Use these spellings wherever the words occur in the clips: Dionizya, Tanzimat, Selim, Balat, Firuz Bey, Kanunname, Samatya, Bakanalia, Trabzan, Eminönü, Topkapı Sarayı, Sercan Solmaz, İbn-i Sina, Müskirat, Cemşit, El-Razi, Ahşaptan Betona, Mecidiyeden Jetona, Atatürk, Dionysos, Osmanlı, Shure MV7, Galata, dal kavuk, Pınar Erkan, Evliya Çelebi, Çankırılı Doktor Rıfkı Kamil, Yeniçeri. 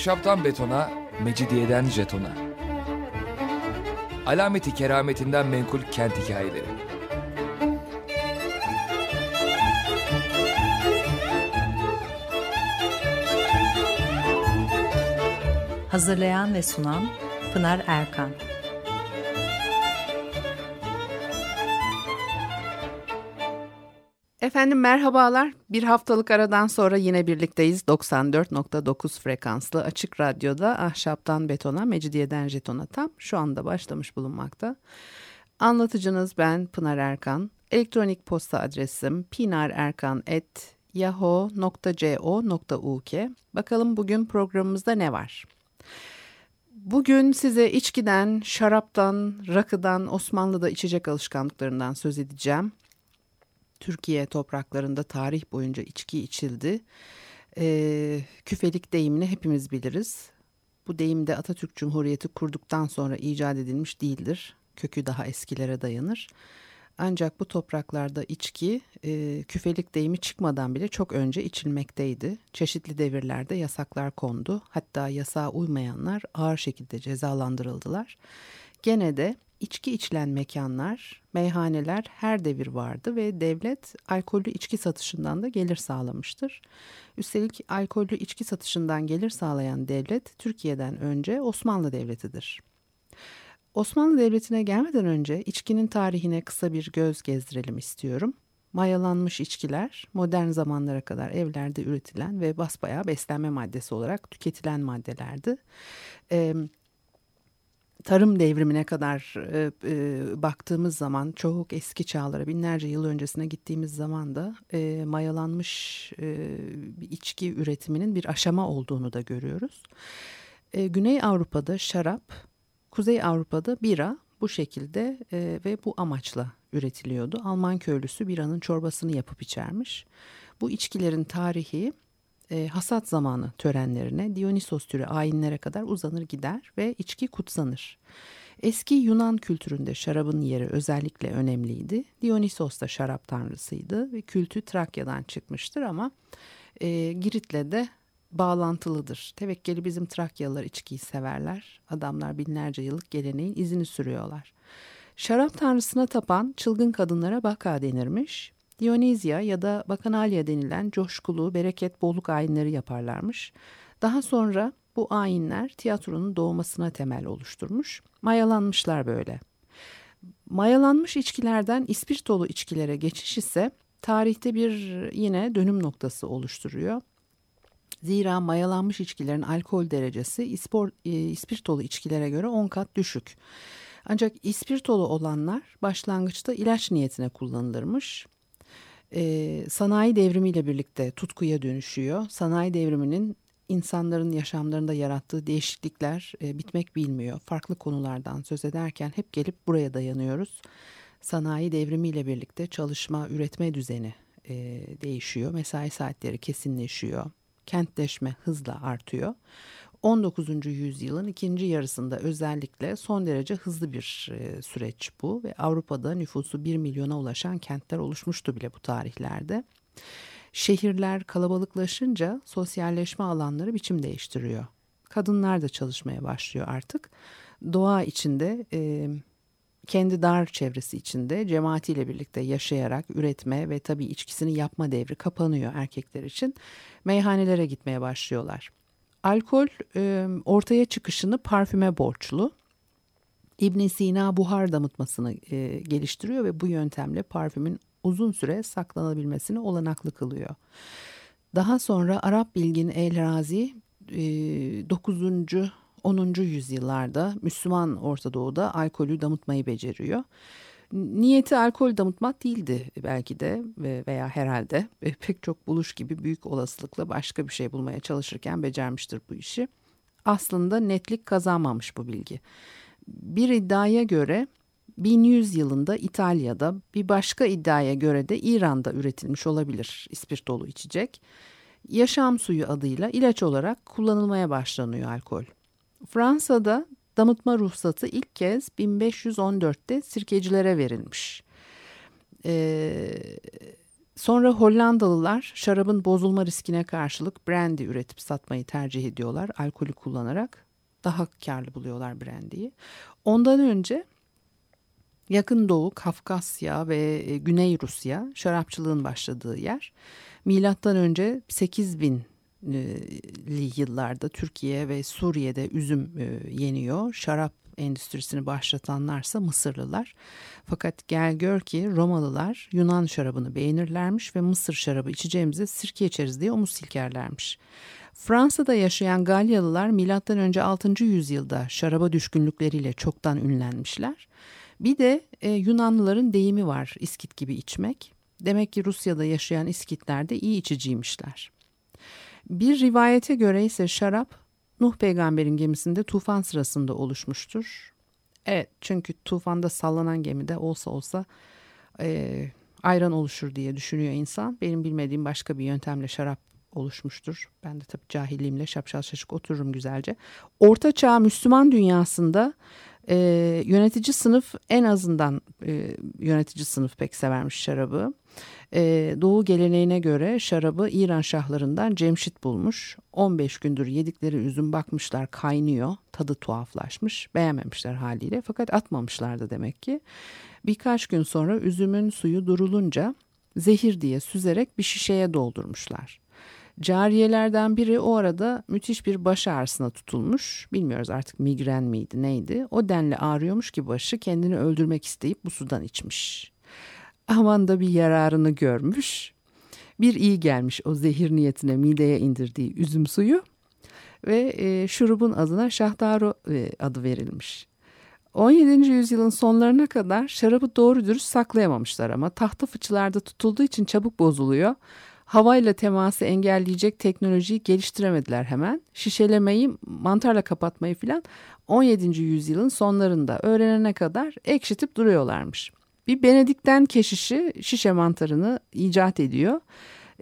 Ahşaptan betona, Mecidiyeden jetona. Alameti kerametinden menkul kent hikayeleri. Hazırlayan ve sunan Pınar Erkan. Efendim merhabalar. Bir haftalık aradan sonra yine birlikteyiz. 94.9 frekanslı Açık Radyo'da Ahşaptan Betona, Mecidiyeden Jetona tam şu anda başlamış bulunmakta. Anlatıcınız ben Pınar Erkan. Elektronik posta adresim pinarerkan@yahoo.co.uk. Bakalım bugün programımızda ne var? Bugün size içkiden, şaraptan, rakıdan, Osmanlı'da içecek alışkanlıklarından söz edeceğim. Türkiye topraklarında tarih boyunca içki içildi. Küfelik deyimini hepimiz biliriz. Bu deyim de Atatürk Cumhuriyeti kurduktan sonra icat edilmiş değildir. Kökü daha eskilere dayanır. Ancak bu topraklarda içki küfelik deyimi çıkmadan bile çok önce içilmekteydi. Çeşitli devirlerde yasaklar kondu. Hatta yasağa uymayanlar ağır şekilde cezalandırıldılar. Gene de İçki içilen mekanlar, meyhaneler her devir vardı ve devlet alkollü içki satışından da gelir sağlamıştır. Üstelik alkollü içki satışından gelir sağlayan devlet Türkiye'den önce Osmanlı Devleti'dir. Osmanlı Devleti'ne gelmeden önce içkinin tarihine kısa bir göz gezdirelim istiyorum. Mayalanmış içkiler modern zamanlara kadar evlerde üretilen ve basbayağı beslenme maddesi olarak tüketilen maddelerdi. Tarım devrimine kadar baktığımız zaman çok eski çağlara, binlerce yıl öncesine gittiğimiz zaman da mayalanmış içki üretiminin bir aşama olduğunu da görüyoruz. Güney Avrupa'da şarap, Kuzey Avrupa'da bira bu şekilde ve bu amaçla üretiliyordu. Alman köylüsü biranın çorbasını yapıp içermiş. Bu içkilerin tarihi hasat zamanı törenlerine, Dionysos türü ayinlere kadar uzanır gider ve içki kutsanır. Eski Yunan kültüründe şarabın yeri özellikle önemliydi. Dionysos da şarap tanrısıydı ve kültü Trakya'dan çıkmıştır ama Girit'le de bağlantılıdır. Tevekkeli bizim Trakyalılar içkiyi severler. Adamlar binlerce yıllık geleneğin izini sürüyorlar. Şarap tanrısına tapan çılgın kadınlara baka denirmiş. Dionizya ya da Bakanalia denilen coşkulu, bereket, bolluk ayinleri yaparlarmış. Daha sonra bu ayinler tiyatronun doğmasına temel oluşturmuş. Mayalanmışlar böyle. Mayalanmış içkilerden ispirtolu içkilere geçiş ise tarihte bir yine dönüm noktası oluşturuyor. Zira mayalanmış içkilerin alkol derecesi ispirtolu içkilere göre 10 kat düşük. Ancak ispirtolu olanlar başlangıçta ilaç niyetine kullanılırmış. Sanayi devrimiyle birlikte tutkuya dönüşüyor. Sanayi devriminin insanların yaşamlarında yarattığı değişiklikler bitmek bilmiyor. Farklı konulardan söz ederken hep gelip buraya dayanıyoruz. Sanayi devrimiyle birlikte çalışma, üretme düzeni değişiyor. Mesai saatleri kesinleşiyor. Kentleşme hızla artıyor. 19. yüzyılın ikinci yarısında özellikle son derece hızlı bir süreç bu ve Avrupa'da nüfusu 1 milyona ulaşan kentler oluşmuştu bile bu tarihlerde. Şehirler kalabalıklaşınca sosyalleşme alanları biçim değiştiriyor. Kadınlar da çalışmaya başlıyor artık. Doğa içinde, kendi dar çevresi içinde cemaatiyle birlikte yaşayarak üretme ve tabii içkisini yapma devri kapanıyor erkekler için. Meyhanelere gitmeye başlıyorlar. Alkol ortaya çıkışını parfüme borçlu. İbn-i Sina buhar damıtmasını geliştiriyor ve bu yöntemle parfümün uzun süre saklanabilmesini olanaklı kılıyor. Daha sonra Arap bilgini El-Razi 9. 10. yüzyıllarda Müslüman Orta Doğu'da alkolü damıtmayı beceriyor. Niyeti alkol damıtmak değildi belki de veya herhalde pek çok buluş gibi büyük olasılıkla başka bir şey bulmaya çalışırken becermiştir bu işi. Aslında netlik kazanmamış bu bilgi. Bir iddiaya göre 1100 yılında İtalya'da, bir başka iddiaya göre de İran'da üretilmiş olabilir ispirtolu içecek. Yaşam suyu adıyla ilaç olarak kullanılmaya başlanıyor alkol. Fransa'da damıtma ruhsatı ilk kez 1514'te sirkecilere verilmiş. Sonra Hollandalılar şarabın bozulma riskine karşılık brandy üretip satmayı tercih ediyorlar. Alkolü kullanarak daha karlı buluyorlar brandy'yi. Ondan önce Yakın Doğu, Kafkasya ve Güney Rusya şarapçılığın başladığı yer. Milattan önce 8000'li yıllarda Türkiye ve Suriye'de üzüm yeniyor. Şarap endüstrisini başlatanlarsa Mısırlılar. Fakat gel gör ki Romalılar Yunan şarabını beğenirlermiş ve Mısır şarabı içeceğimize sirke içeriz diye omuz silkerlermiş. Fransa'da yaşayan Galyalılar milattan önce 6. yüzyılda şaraba düşkünlükleriyle çoktan ünlenmişler. Bir de Yunanlıların deyimi var, İskit gibi içmek. Demek ki Rusya'da yaşayan İskitler de iyi içiciymişler. Bir rivayete göre ise şarap Nuh peygamberin gemisinde tufan sırasında oluşmuştur. Evet, çünkü tufanda sallanan gemide olsa olsa ayran oluşur diye düşünüyor insan. Benim bilmediğim başka bir yöntemle şarap oluşmuştur. Ben de tabii cahilliğimle şapşal şaşık otururum güzelce. Orta Çağ Müslüman dünyasında yönetici sınıf, en azından yönetici sınıf pek severmiş şarabı. Doğu geleneğine göre şarabı İran şahlarından Cemşit bulmuş. 15 gündür yedikleri üzüm bakmışlar kaynıyor. Tadı tuhaflaşmış. Beğenmemişler haliyle, fakat atmamışlardı demek ki. Birkaç gün sonra üzümün suyu durulunca zehir diye süzerek bir şişeye doldurmuşlar. Cariyelerden biri o arada müthiş bir baş ağrısına tutulmuş. Bilmiyoruz artık migren miydi neydi. O denli ağrıyormuş ki başı, kendini öldürmek isteyip bu sudan içmiş. Aman da bir yararını görmüş. Bir iyi gelmiş o zehir niyetine mideye indirdiği üzüm suyu. Ve şurubun adına şahdaro adı verilmiş. 17. yüzyılın sonlarına kadar şarabı doğru dürüst saklayamamışlar ama tahta fıçılarda tutulduğu için çabuk bozuluyor. Havayla teması engelleyecek teknolojiyi geliştiremediler hemen. Şişelemeyi, mantarla kapatmayı filan 17. yüzyılın sonlarında öğrenene kadar ekşitip duruyorlarmış. Bir Benedikten keşişi şişe mantarını icat ediyor.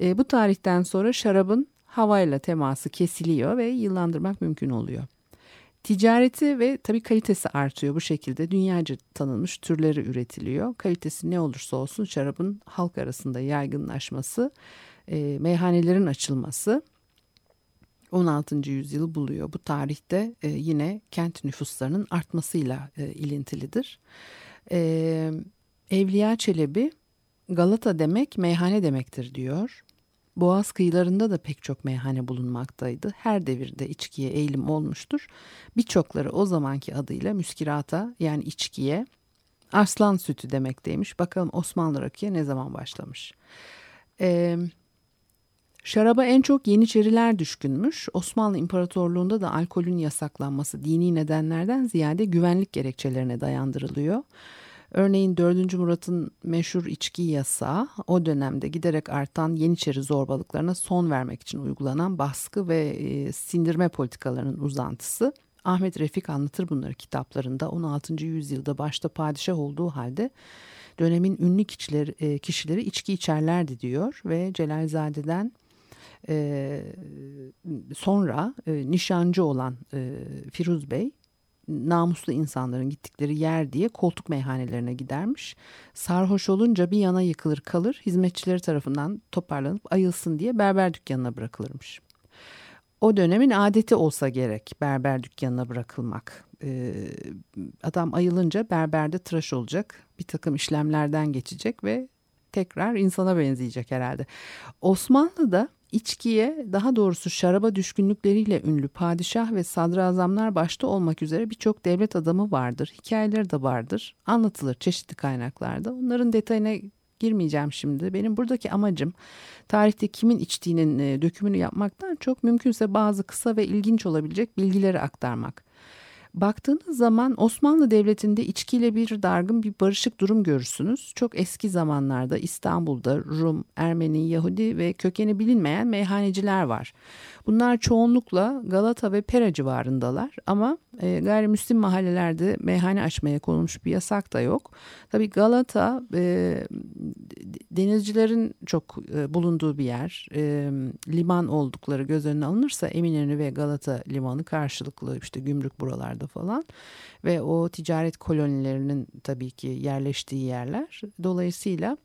Bu tarihten sonra şarabın havayla teması kesiliyor ve yıllandırmak mümkün oluyor. Ticareti ve tabii kalitesi artıyor bu şekilde. Dünyaca tanınmış türleri üretiliyor. Kalitesi ne olursa olsun şarabın halk arasında yaygınlaşması, meyhanelerin açılması 16. yüzyılı buluyor. Bu tarihte yine kent nüfuslarının artmasıyla ilintilidir. Evliya Çelebi, Galata demek meyhane demektir diyor. Boğaz kıyılarında da pek çok meyhane bulunmaktaydı. Her devirde içkiye eğilim olmuştur. Birçokları o zamanki adıyla müskirata, yani içkiye, aslan sütü demekteymiş. Bakalım Osmanlı rakıya ne zaman başlamış? Şaraba en çok Yeniçeriler düşkünmüş. Osmanlı İmparatorluğu'nda da alkolün yasaklanması dini nedenlerden ziyade güvenlik gerekçelerine dayandırılıyor. Örneğin 4. Murat'ın meşhur içki yasağı o dönemde giderek artan Yeniçeri zorbalıklarına son vermek için uygulanan baskı ve sindirme politikalarının uzantısı. Ahmet Refik anlatır bunları kitaplarında. 16. yüzyılda başta padişah olduğu halde dönemin ünlü kişileri içki içerlerdi diyor ve Celalzade'den sonra nişancı olan Firuz Bey, namuslu insanların gittikleri yer diye koltuk meyhanelerine gidermiş. Sarhoş olunca bir yana yıkılır kalır, hizmetçileri tarafından toparlanıp ayılsın diye berber dükkanına bırakılırmış. O dönemin adeti olsa gerek berber dükkanına bırakılmak. Adam ayılınca berberde tıraş olacak, bir takım işlemlerden geçecek ve tekrar insana benzeyecek herhalde. Osmanlı'da İçkiye, daha doğrusu şaraba düşkünlükleriyle ünlü padişah ve sadrazamlar başta olmak üzere birçok devlet adamı vardır. Hikayeleri de vardır. Anlatılır çeşitli kaynaklarda. Onların detayına girmeyeceğim şimdi. Benim buradaki amacım tarihte kimin içtiğinin dökümünü yapmaktan çok mümkünse bazı kısa ve ilginç olabilecek bilgileri aktarmak. Baktığınız zaman Osmanlı Devleti'nde içkiyle bir dargın, bir barışık durum görürsünüz. Çok eski zamanlarda İstanbul'da Rum, Ermeni, Yahudi ve kökeni bilinmeyen meyhaneciler var. Bunlar çoğunlukla Galata ve Pera civarındalar ama gayrimüslim mahallelerde meyhane açmaya konulmuş bir yasak da yok. Tabii Galata denizcilerin çok bulunduğu bir yer. Liman oldukları göz önüne alınırsa Eminönü ve Galata limanı karşılıklı, işte gümrük buralarda falan ve o ticaret kolonilerinin tabii ki yerleştiği yerler. Dolayısıyla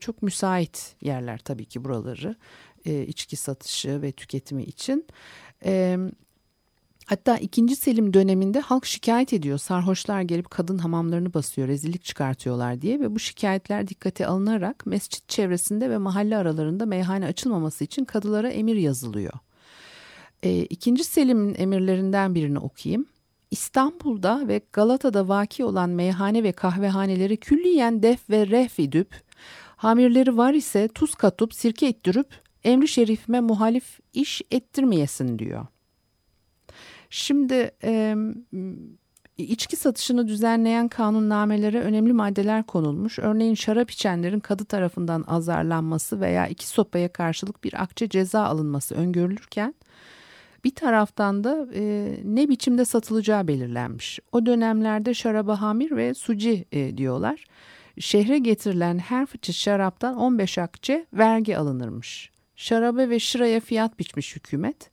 çok müsait yerler tabii ki buraları içki satışı ve tüketimi için. Hatta 2. Selim döneminde halk şikayet ediyor. Sarhoşlar gelip kadın hamamlarını basıyor, rezillik çıkartıyorlar diye ve bu şikayetler dikkate alınarak mescit çevresinde ve mahalle aralarında meyhane açılmaması için kadılara emir yazılıyor. 2. Selim'in emirlerinden birini okuyayım. İstanbul'da ve Galata'da vaki olan meyhane ve kahvehaneleri külliyen def ve rehf edip, hamirleri var ise tuz katıp sirke ettirip emri şerifime muhalif iş ettirmeyesin diyor. Şimdi içki satışını düzenleyen kanunnamelere önemli maddeler konulmuş. Örneğin şarap içenlerin kadı tarafından azarlanması veya 2 sopaya karşılık bir akçe ceza alınması öngörülürken bir taraftan da ne biçimde satılacağı belirlenmiş. O dönemlerde şaraba hamir ve suci diyorlar. Şehre getirilen her fıçı şaraptan 15 akçe vergi alınırmış. Şaraba ve şıraya fiyat biçmiş hükümet.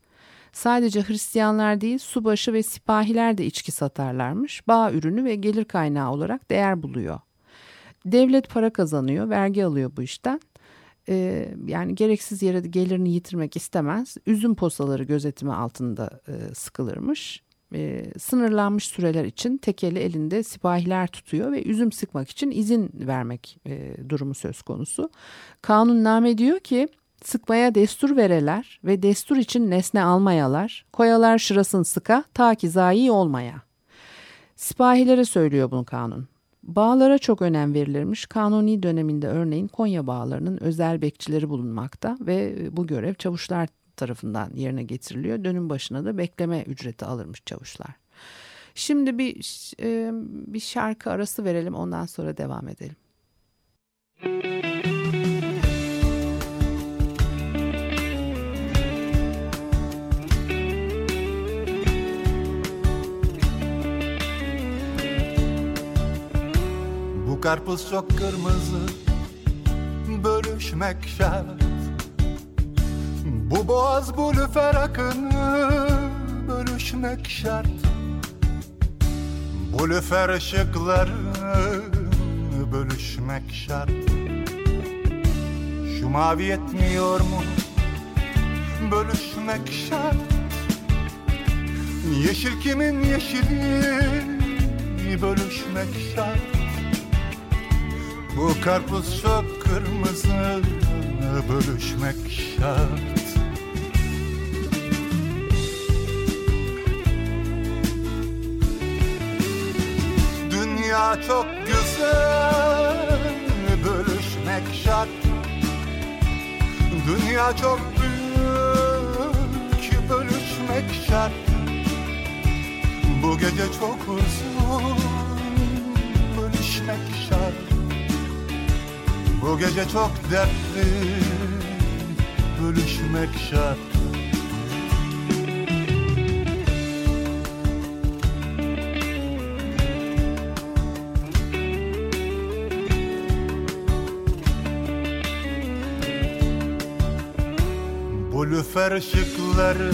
Sadece Hristiyanlar değil, subaşı ve sipahiler de içki satarlarmış. Bağ ürünü ve gelir kaynağı olarak değer buluyor. Devlet para kazanıyor, vergi alıyor bu işten. Yani gereksiz yere gelirini yitirmek istemez. Üzüm posaları gözetimi altında sıkılırmış. Sınırlanmış süreler için tekeli elinde sipahiler tutuyor ve üzüm sıkmak için izin vermek durumu söz konusu. Kanunname diyor ki, sıkmaya destur vereler ve destur için nesne almayalar, koyalar şırasın sıka ta ki zayi olmaya. Sipahilere söylüyor bunu kanun. Bağlara çok önem verilirmiş. Kanuni döneminde örneğin Konya bağlarının özel bekçileri bulunmakta ve bu görev çavuşlar tarafından yerine getiriliyor. Dönüm başına da bekleme ücreti alırmış çavuşlar. Şimdi bir şarkı arası verelim, ondan sonra devam edelim. Bu karpuz çok kırmızı, bölüşmek şart. Bu boğaz, bu lüfer akını, bölüşmek şart. Bu lüfer ışıkları, bölüşmek şart. Şu mavi yetmiyor mu, bölüşmek şart. Yeşil kimin yeşili, bölüşmek şart. Bu karpuz çok kırmızı, bölüşmek şart. Dünya çok güzel, bölüşmek şart. Dünya çok büyük, bölüşmek şart. Bu gece çok uzun, bölüşmek şart. Bu gece çok dertli, bölüşmek şart. Bu lüfer ışıkları,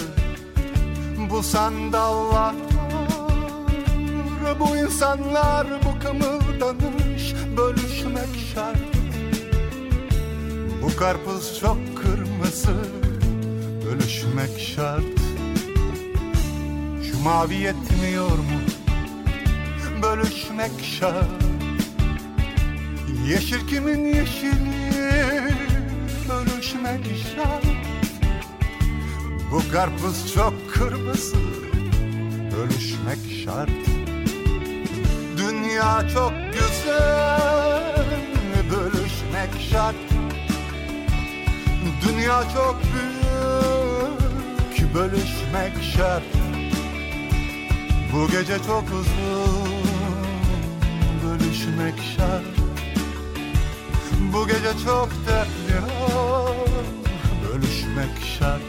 bu sandallar, bu insanlar, bu kımıldanış, bölüşmek şart. Bu karpuz çok kırmızı, bölüşmek şart. Şu mavi yetmiyor mu, bölüşmek şart. Yeşil kimin yeşili, bölüşmek şart. Bu karpuz çok kırmızı, bölüşmek şart. Dünya çok güzel, bölüşmek şart. Dünya çok büyük, bölüşmek şart. Bu gece çok uzun, bölüşmek şart. Bu gece çok dertli, bölüşmek şart.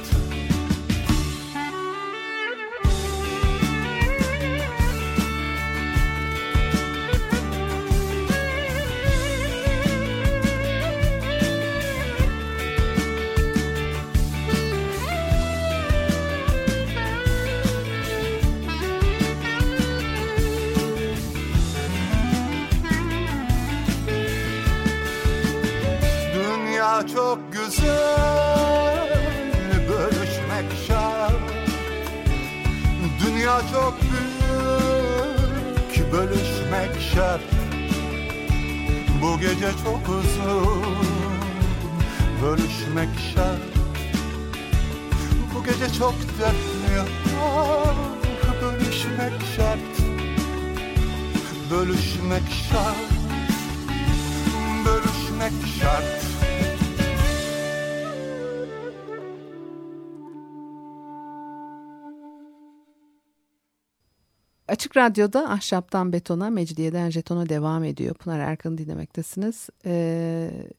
dünya çok güzel, bölüşmek şart. Dünya çok büyük, bölüşmek şart. Bu gece çok uzun, bölüşmek şart. Bu gece çok dertli, bölüşmek şart. Bölüşmek şart. Bölüşmek şart. Açık Radyo'da Ahşaptan Betona, Mecidiyeden Jetona devam ediyor. Pınar Erkan'ı dinlemektesiniz.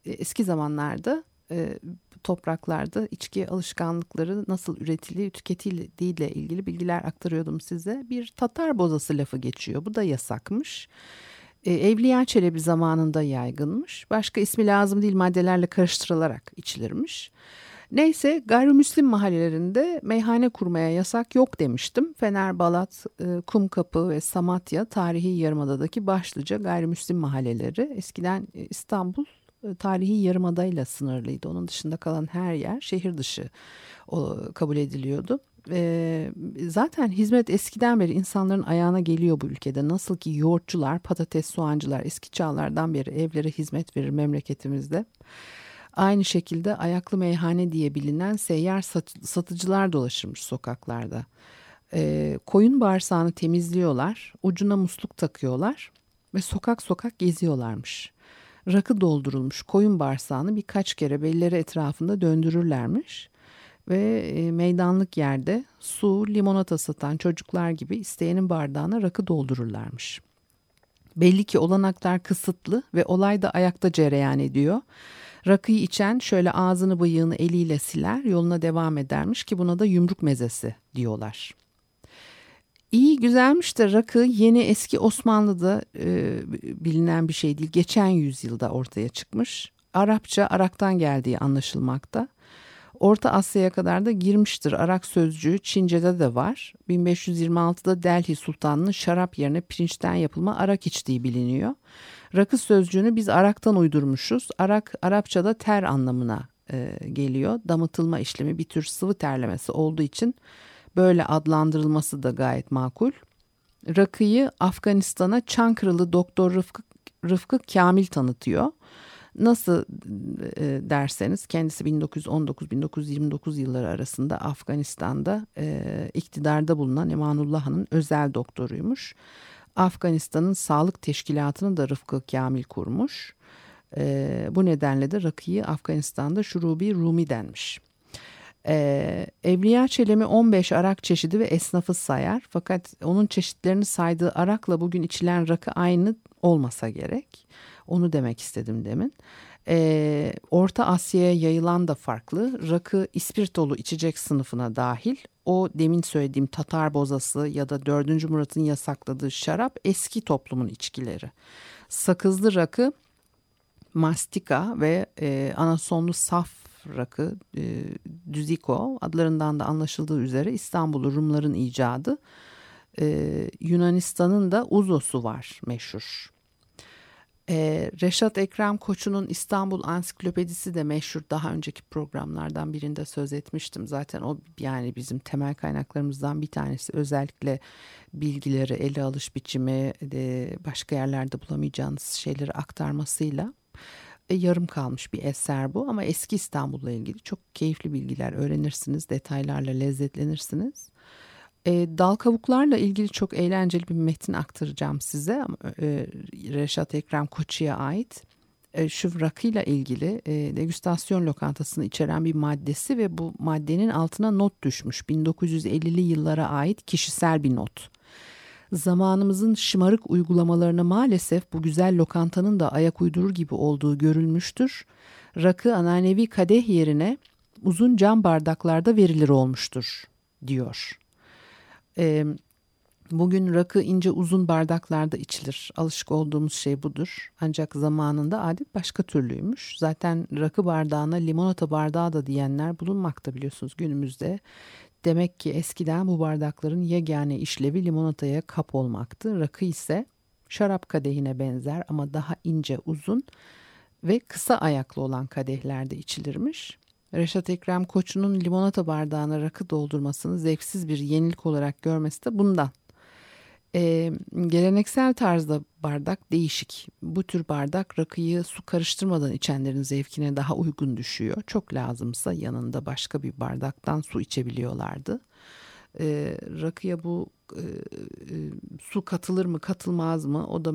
Eski zamanlarda topraklarda içki alışkanlıkları nasıl üretiliyor, tüketildiğiyle ilgili bilgiler aktarıyordum size. Bir Tatar bozası lafı geçiyor. Bu da yasakmış. Evliya Çelebi zamanında yaygınmış. Başka ismi lazım değil maddelerle karıştırılarak içilirmiş. Neyse, gayrimüslim mahallelerinde meyhane kurmaya yasak yok demiştim. Fener, Balat, Kumkapı ve Samatya tarihi yarımadadaki başlıca gayrimüslim mahalleleri. Eskiden İstanbul tarihi yarımadayla sınırlıydı. Onun dışında kalan her yer şehir dışı kabul ediliyordu. Zaten hizmet eskiden beri insanların ayağına geliyor bu ülkede. Nasıl ki yoğurtçular, patates, soğancılar eski çağlardan beri evlere hizmet verir memleketimizde. Aynı şekilde ayaklı meyhane diye bilinen seyyar satıcılar dolaşırmış sokaklarda. Koyun bağırsağını temizliyorlar, ucuna musluk takıyorlar ve sokak sokak geziyorlarmış. Rakı doldurulmuş koyun bağırsağını birkaç kere belleri etrafında döndürürlermiş. Ve meydanlık yerde su, limonata satan çocuklar gibi isteyenin bardağına rakı doldururlarmış. Belli ki olanaklar kısıtlı ve olay da ayakta cereyan ediyor. Rakıyı içen şöyle ağzını bıyığını eliyle siler, yoluna devam edermiş ki buna da yumruk mezesi diyorlar. İyi güzelmiş de rakı yeni eski Osmanlı'da bilinen bir şey değil. Geçen yüzyılda ortaya çıkmış. Arapça Arak'tan geldiği anlaşılmakta. Orta Asya'ya kadar da girmiştir. Arak sözcüğü Çince'de de var. 1526'da Delhi Sultanı'nın şarap yerine pirinçten yapılma arak içtiği biliniyor. Rakı sözcüğünü biz Arak'tan uydurmuşuz. Arak, Arapça'da ter anlamına geliyor. Damıtılma işlemi bir tür sıvı terlemesi olduğu için böyle adlandırılması da gayet makul. Rakıyı Afganistan'a Çankırılı Doktor Rıfkı Kamil tanıtıyor. Nasıl derseniz kendisi 1919-1929 yılları arasında Afganistan'da iktidarda bulunan Emanullah'ın özel doktoruymuş. Afganistan'ın sağlık teşkilatını da Rıfkı Kamil kurmuş. Bu nedenle de rakıyı Afganistan'da Şurubi Rumi denmiş. Evliya Çelebi 15 arak çeşidi ve esnafı sayar. Fakat onun çeşitlerini saydığı arakla bugün içilen rakı aynı olmasa gerek. Onu demek istedim demin. Orta Asya'ya yayılan da farklı. Rakı ispirtolu içecek sınıfına dahil. O demin söylediğim Tatar bozası ya da 4. Murat'ın yasakladığı şarap eski toplumun içkileri. Sakızlı rakı, mastika ve anasonlu saf rakı, düziko adlarından da anlaşıldığı üzere İstanbul'u Rumların icadı. Yunanistan'ın da uzosu var meşhur. Reşat Ekrem Koçu'nun İstanbul Ansiklopedisi de meşhur. Daha önceki programlardan birinde söz etmiştim. Zaten o yani bizim temel kaynaklarımızdan bir tanesi. Özellikle bilgileri, ele alış biçimi, başka yerlerde bulamayacağınız şeyleri aktarmasıyla yarım kalmış bir eser bu. Ama eski İstanbul'la ilgili çok keyifli bilgiler öğrenirsiniz. Detaylarla lezzetlenirsiniz. Dal kavuklarla ilgili çok eğlenceli bir metin aktaracağım size. Reşat Ekrem Koçu'ya ait. Şu rakıyla ilgili degüstasyon lokantasını içeren bir maddesi ve bu maddenin altına not düşmüş. 1950'li yıllara ait kişisel bir not. Zamanımızın şımarık uygulamalarına maalesef bu güzel lokantanın da ayak uydurur gibi olduğu görülmüştür. Rakı ananevi kadeh yerine uzun cam bardaklarda verilir olmuştur diyor. Bugün rakı ince uzun bardaklarda içilir. Alışık olduğumuz şey budur. Ancak zamanında adet başka türlüymüş. Zaten rakı bardağına limonata bardağı da diyenler bulunmakta biliyorsunuz günümüzde. Demek ki eskiden bu bardakların yegane işlevi limonataya kap olmaktı. Rakı ise şarap kadehine benzer ama daha ince uzun ve kısa ayaklı olan kadehlerde içilirmiş. Reşat Ekrem Koçu'nun limonata bardağına rakı doldurmasını zevksiz bir yenilik olarak görmesi de bundan. Geleneksel tarzda bardak değişik. Bu tür bardak rakıyı su karıştırmadan içenlerin zevkine daha uygun düşüyor. Çok lazımsa yanında başka bir bardaktan su içebiliyorlardı. Rakıya bu su katılır mı katılmaz mı, o da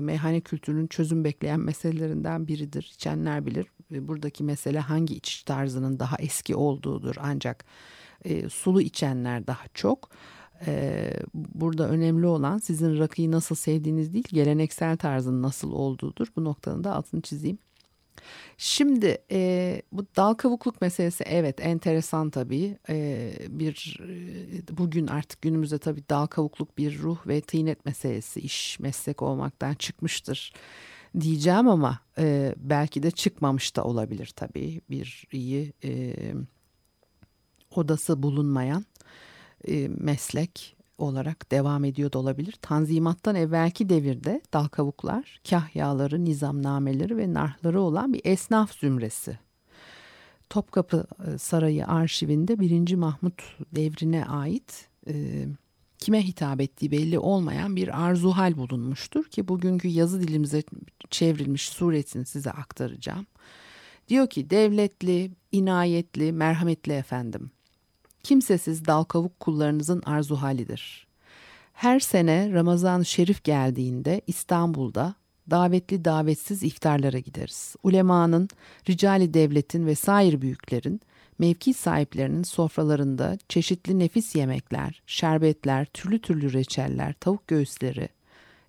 meyhane kültürünün çözüm bekleyen meselelerinden biridir. İçenler bilir. Buradaki mesele hangi içiş tarzının daha eski olduğudur. Ancak sulu içenler daha çok. Burada önemli olan sizin rakıyı nasıl sevdiğiniz değil, geleneksel tarzın nasıl olduğudur. Bu noktanın da altını çizeyim. Şimdi bu dal kavukluk meselesi, evet, enteresan tabii. Bugün artık günümüzde tabii dal kavukluk bir ruh ve tıynet meselesi, iş meslek olmaktan çıkmıştır diyeceğim ama belki de çıkmamış da olabilir tabii. Bir iyi odası bulunmayan meslek olarak devam ediyor da olabilir. Tanzimattan evvelki devirde dal kavuklar, kahyaları, nizamnameleri ve narhları olan bir esnaf zümresi. Topkapı Sarayı arşivinde 1. Mahmut devrine ait kime hitap ettiği belli olmayan bir arzuhal bulunmuştur ki bugünkü yazı dilimize çevrilmiş suretini size aktaracağım. Diyor ki: "Devletli, inayetli, merhametli efendim, kimsesiz dal kavuk kullarınızın arzu halidir. Her sene Ramazan-ı Şerif geldiğinde İstanbul'da davetli davetsiz iftarlara gideriz. Ulemanın, ricali devletin ve sair büyüklerin, mevki sahiplerinin sofralarında çeşitli nefis yemekler, şerbetler, türlü türlü reçeller, tavuk göğüsleri,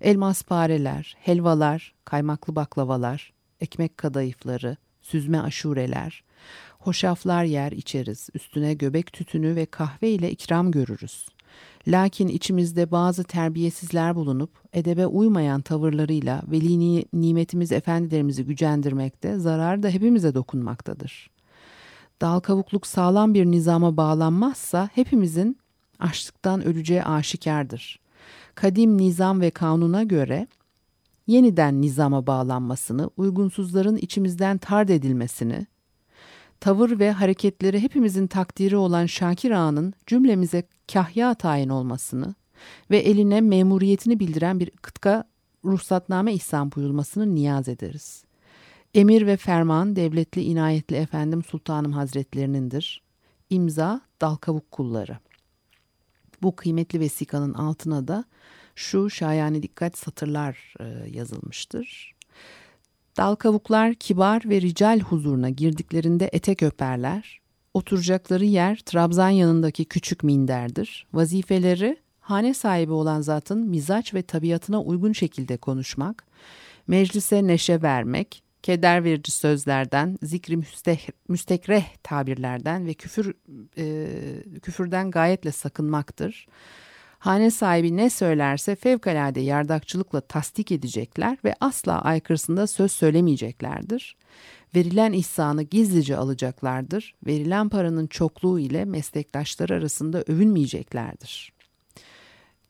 elmas pareler, helvalar, kaymaklı baklavalar, ekmek kadayıfları, süzme aşureler, hoşaflar yer içeriz, üstüne göbek tütünü ve kahve ile ikram görürüz. Lakin içimizde bazı terbiyesizler bulunup edebe uymayan tavırlarıyla veli nimetimiz efendilerimizi gücendirmekte, zarar da hepimize dokunmaktadır. Dal kavukluk sağlam bir nizama bağlanmazsa hepimizin açlıktan öleceği aşikardır. Kadim nizam ve kanuna göre yeniden nizama bağlanmasını, uygunsuzların içimizden tard edilmesini, tavır ve hareketleri hepimizin takdiri olan Şakir Ağa'nın cümlemize kahya tayin olmasını ve eline memuriyetini bildiren bir kıtka ruhsatname ihsan buyurulmasını niyaz ederiz. Emir ve ferman devletli inayetli efendim Sultanım Hazretlerinindir. İmza dal kavuk kulları." Bu kıymetli vesikanın altına da şu şayane dikkat satırlar yazılmıştır. "Dal kavuklar kibar ve rical huzuruna girdiklerinde etek öperler. Oturacakları yer Trabzan yanındaki küçük minderdir. Vazifeleri hane sahibi olan zatın mizaç ve tabiatına uygun şekilde konuşmak, meclise neşe vermek, keder verici sözlerden, zikri müstekreh tabirlerden ve küfürden gayetle sakınmaktır. Hane sahibi ne söylerse fevkalade yardakçılıkla tasdik edecekler ve asla aykırısında söz söylemeyeceklerdir. Verilen ihsanı gizlice alacaklardır. Verilen paranın çokluğu ile meslektaşları arasında övünmeyeceklerdir."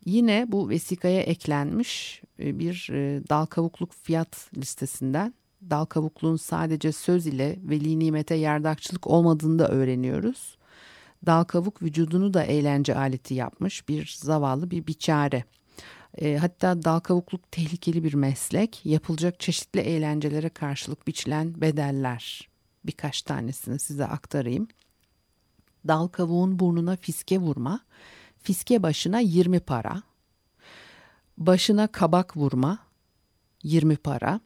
Yine bu vesikaya eklenmiş bir dal kavukluk fiyat listesinden dal kavukluğun sadece söz ile veli nimete yardakçılık olmadığını da öğreniyoruz. Dal kavuk vücudunu da eğlence aleti yapmış bir zavallı bir biçare. Hatta dal kavukluk tehlikeli bir meslek. Yapılacak çeşitli eğlencelere karşılık biçilen bedeller. Birkaç tanesini size aktarayım. Dal kavuğun burnuna fiske vurma. Fiske başına 20 para. Başına kabak vurma. 20 para.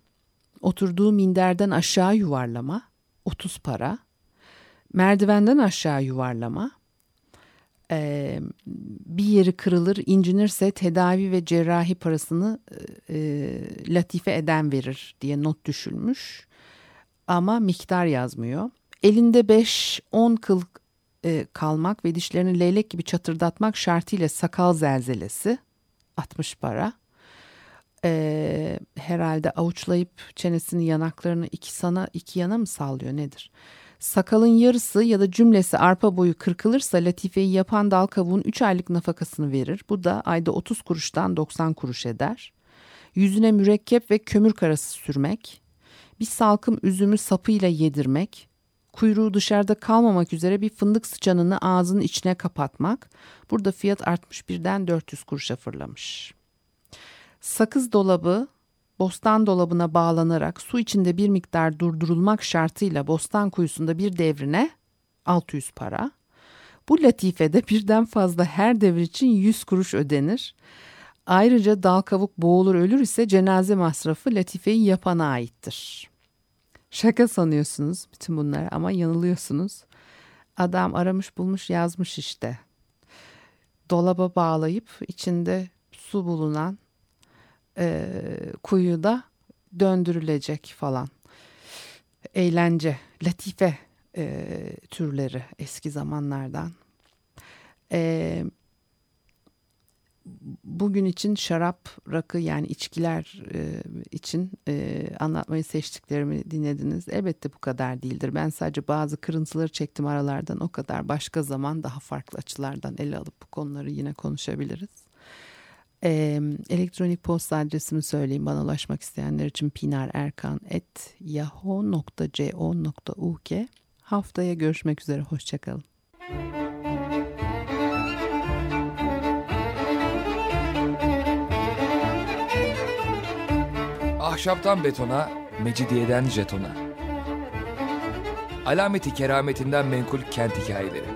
Oturduğu minderden aşağı yuvarlama. 30 para. Merdivenden aşağı yuvarlama, bir yeri kırılır, incinirse tedavi ve cerrahi parasını latife eden verir diye not düşülmüş. Ama miktar yazmıyor. Elinde 5-10 kıl kalmak ve dişlerini leylek gibi çatırdatmak şartıyla sakal zelzelesi, 60 para. Herhalde avuçlayıp çenesini, yanaklarını iki yana mı sallıyor nedir? Sakalın yarısı ya da cümlesi arpa boyu kırkılırsa latifeyi yapan dal kavuğun 3 aylık nafakasını verir. Bu da ayda 30 kuruştan 90 kuruş eder. Yüzüne mürekkep ve kömür karası sürmek. bir salkım üzümü sapıyla yedirmek, kuyruğu dışarıda kalmamak üzere bir fındık sıçanını ağzının içine kapatmak. Burada fiyat artmış, birden 400 kuruşa fırlamış. Sakız dolabı bostan dolabına bağlanarak su içinde bir miktar durdurulmak şartıyla bostan kuyusunda bir devrine 600 para. Bu latifede birden fazla her devir için 100 kuruş ödenir. Ayrıca dal kavuk boğulur ölür ise cenaze masrafı latifeyi yapana aittir. Şaka sanıyorsunuz bütün bunlar ama yanılıyorsunuz. Adam aramış bulmuş yazmış işte. Dolaba bağlayıp içinde su bulunan kuyuda döndürülecek falan. Eğlence, latife türleri eski zamanlardan. Bugün için şarap, rakı yani içkiler için anlatmayı seçtiklerimi dinlediniz. Elbette bu kadar değildir. Ben sadece bazı kırıntıları çektim aralardan, o kadar. Başka zaman daha farklı açılardan ele alıp bu konuları yine konuşabiliriz. Elektronik posta adresimi söyleyeyim bana ulaşmak isteyenler için: pinarerkan@yahoo.co.uk. Haftaya görüşmek üzere, hoşçakalın. Ahşaptan betona, mecidiyeden jetona. Alameti kerametinden menkul kent hikayeleri.